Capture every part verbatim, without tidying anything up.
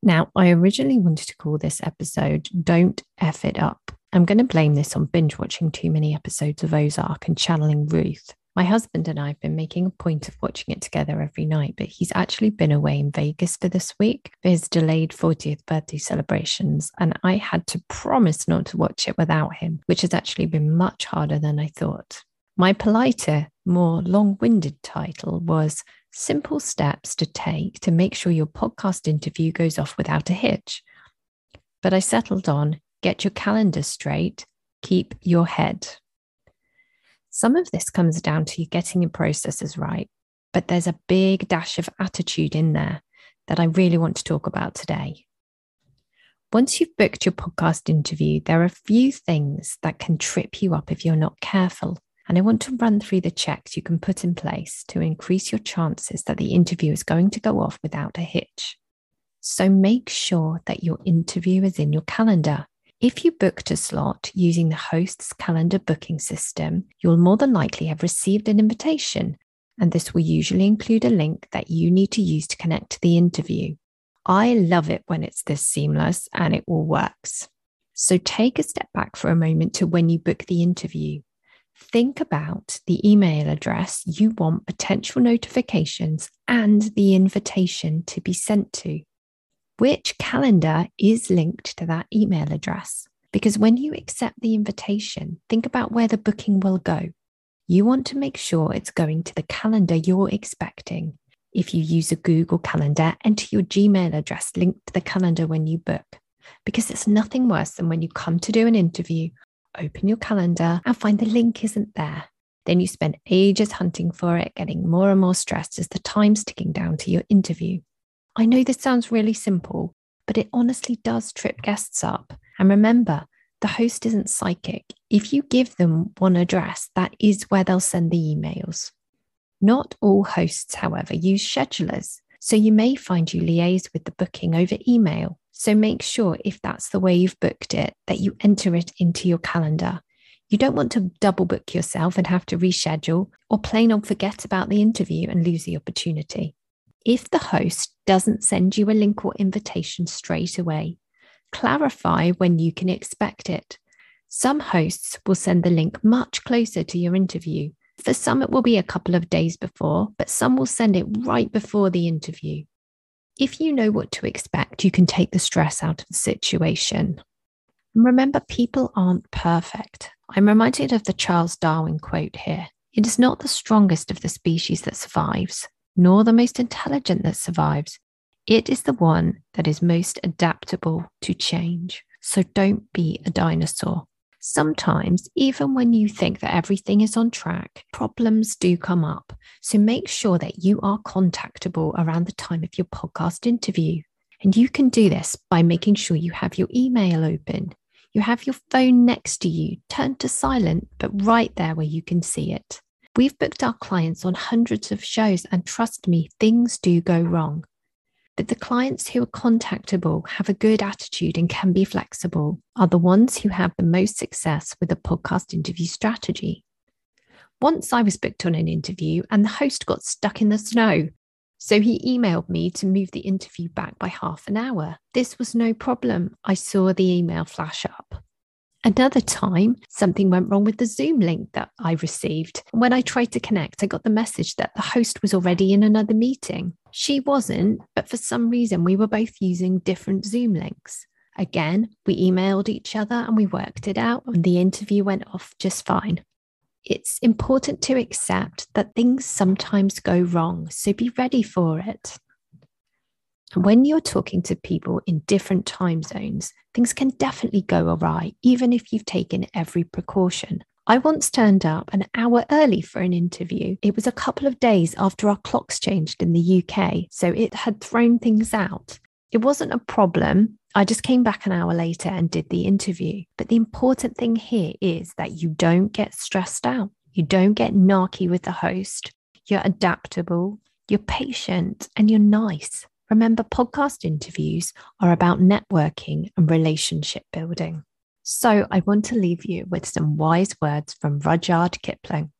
Now, I originally wanted to call this episode, Don't F It Up. I'm going to blame this on binge watching too many episodes of Ozark and channeling Ruth. My husband and I have been making a point of watching it together every night, but he's actually been away in Vegas for this week for his delayed fortieth birthday celebrations, and I had to promise not to watch it without him, which has actually been much harder than I thought. My politer, more long-winded title was Simple Steps to Take to Make Sure Your Podcast Interview Goes Off Without a Hitch. But I settled on Get Your Calendar Straight, Keep Your Head. Some of this comes down to getting your processes right, but there's a big dash of attitude in there that I really want to talk about today. Once you've booked your podcast interview, there are a few things that can trip you up if you're not careful. And I want to run through the checks you can put in place to increase your chances that the interview is going to go off without a hitch. So make sure that your interview is in your calendar. If you booked a slot using the host's calendar booking system, you'll more than likely have received an invitation, and this will usually include a link that you need to use to connect to the interview. I love it when it's this seamless and it all works. So take a step back for a moment to when you book the interview. Think about the email address you want potential notifications and the invitation to be sent to. Which calendar is linked to that email address? Because when you accept the invitation, think about where the booking will go. You want to make sure it's going to the calendar you're expecting. If you use a Google Calendar, enter your Gmail address linked to the calendar when you book, because it's nothing worse than when you come to do an interview, open your calendar and find the link isn't there. Then you spend ages hunting for it, getting more and more stressed as the time's ticking down to your interview. I know this sounds really simple, but it honestly does trip guests up. And remember, the host isn't psychic. If you give them one address, that is where they'll send the emails. Not all hosts, however, use schedulers, so you may find you liaise with the booking over email. So make sure, if that's the way you've booked it, that you enter it into your calendar. You don't want to double book yourself and have to reschedule, or plain old forget about the interview and lose the opportunity. If the host doesn't send you a link or invitation straight away, clarify when you can expect it. Some hosts will send the link much closer to your interview. For some, it will be a couple of days before, but some will send it right before the interview. If you know what to expect, you can take the stress out of the situation. And remember, people aren't perfect. I'm reminded of the Charles Darwin quote here. It is not the strongest of the species that survives, nor the most intelligent that survives. It is the one that is most adaptable to change. So don't be a dinosaur. Sometimes, even when you think that everything is on track, problems do come up. So make sure that you are contactable around the time of your podcast interview. And you can do this by making sure you have your email open. You have your phone next to you, turned to silent, but right there where you can see it. We've booked our clients on hundreds of shows, and trust me, things do go wrong. But the clients who are contactable, have a good attitude, and can be flexible are the ones who have the most success with a podcast interview strategy. Once I was booked on an interview and the host got stuck in the snow, so he emailed me to move the interview back by half an hour. This was no problem. I saw the email flash up. Another time, something went wrong with the Zoom link that I received. When I tried to connect, I got the message that the host was already in another meeting. She wasn't, but for some reason, we were both using different Zoom links. Again, we emailed each other and we worked it out, and the interview went off just fine. It's important to accept that things sometimes go wrong, so be ready for it. When you're talking to people in different time zones, things can definitely go awry, even if you've taken every precaution. I once turned up an hour early for an interview. It was a couple of days after our clocks changed in the U K, so it had thrown things out. It wasn't a problem. I just came back an hour later and did the interview. But the important thing here is that you don't get stressed out. You don't get narky with the host. You're adaptable, you're patient, and you're nice. Remember, podcast interviews are about networking and relationship building. So I want to leave you with some wise words from Rudyard Kipling.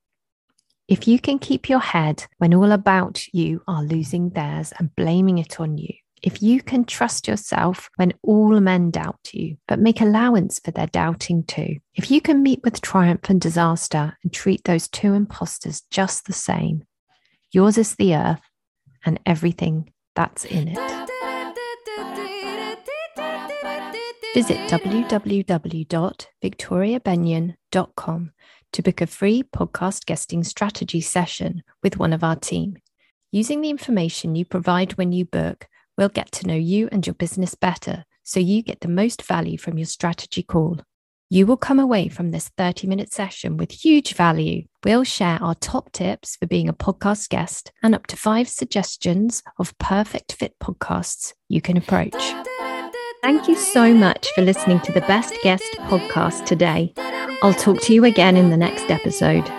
If you can keep your head when all about you are losing theirs and blaming it on you, if you can trust yourself when all men doubt you, but make allowance for their doubting too, if you can meet with triumph and disaster and treat those two imposters just the same, yours is the earth and everything that's in it. Visit w w w dot victoria bennion dot com to book a free podcast guesting strategy session with one of our team. Using the information you provide when you book, we'll get to know you and your business better so you get the most value from your strategy call. You will come away from this thirty-minute session with huge value. We'll share our top tips for being a podcast guest and up to five suggestions of perfect fit podcasts you can approach. Thank you so much for listening to the Best Guest podcast today. I'll talk to you again in the next episode.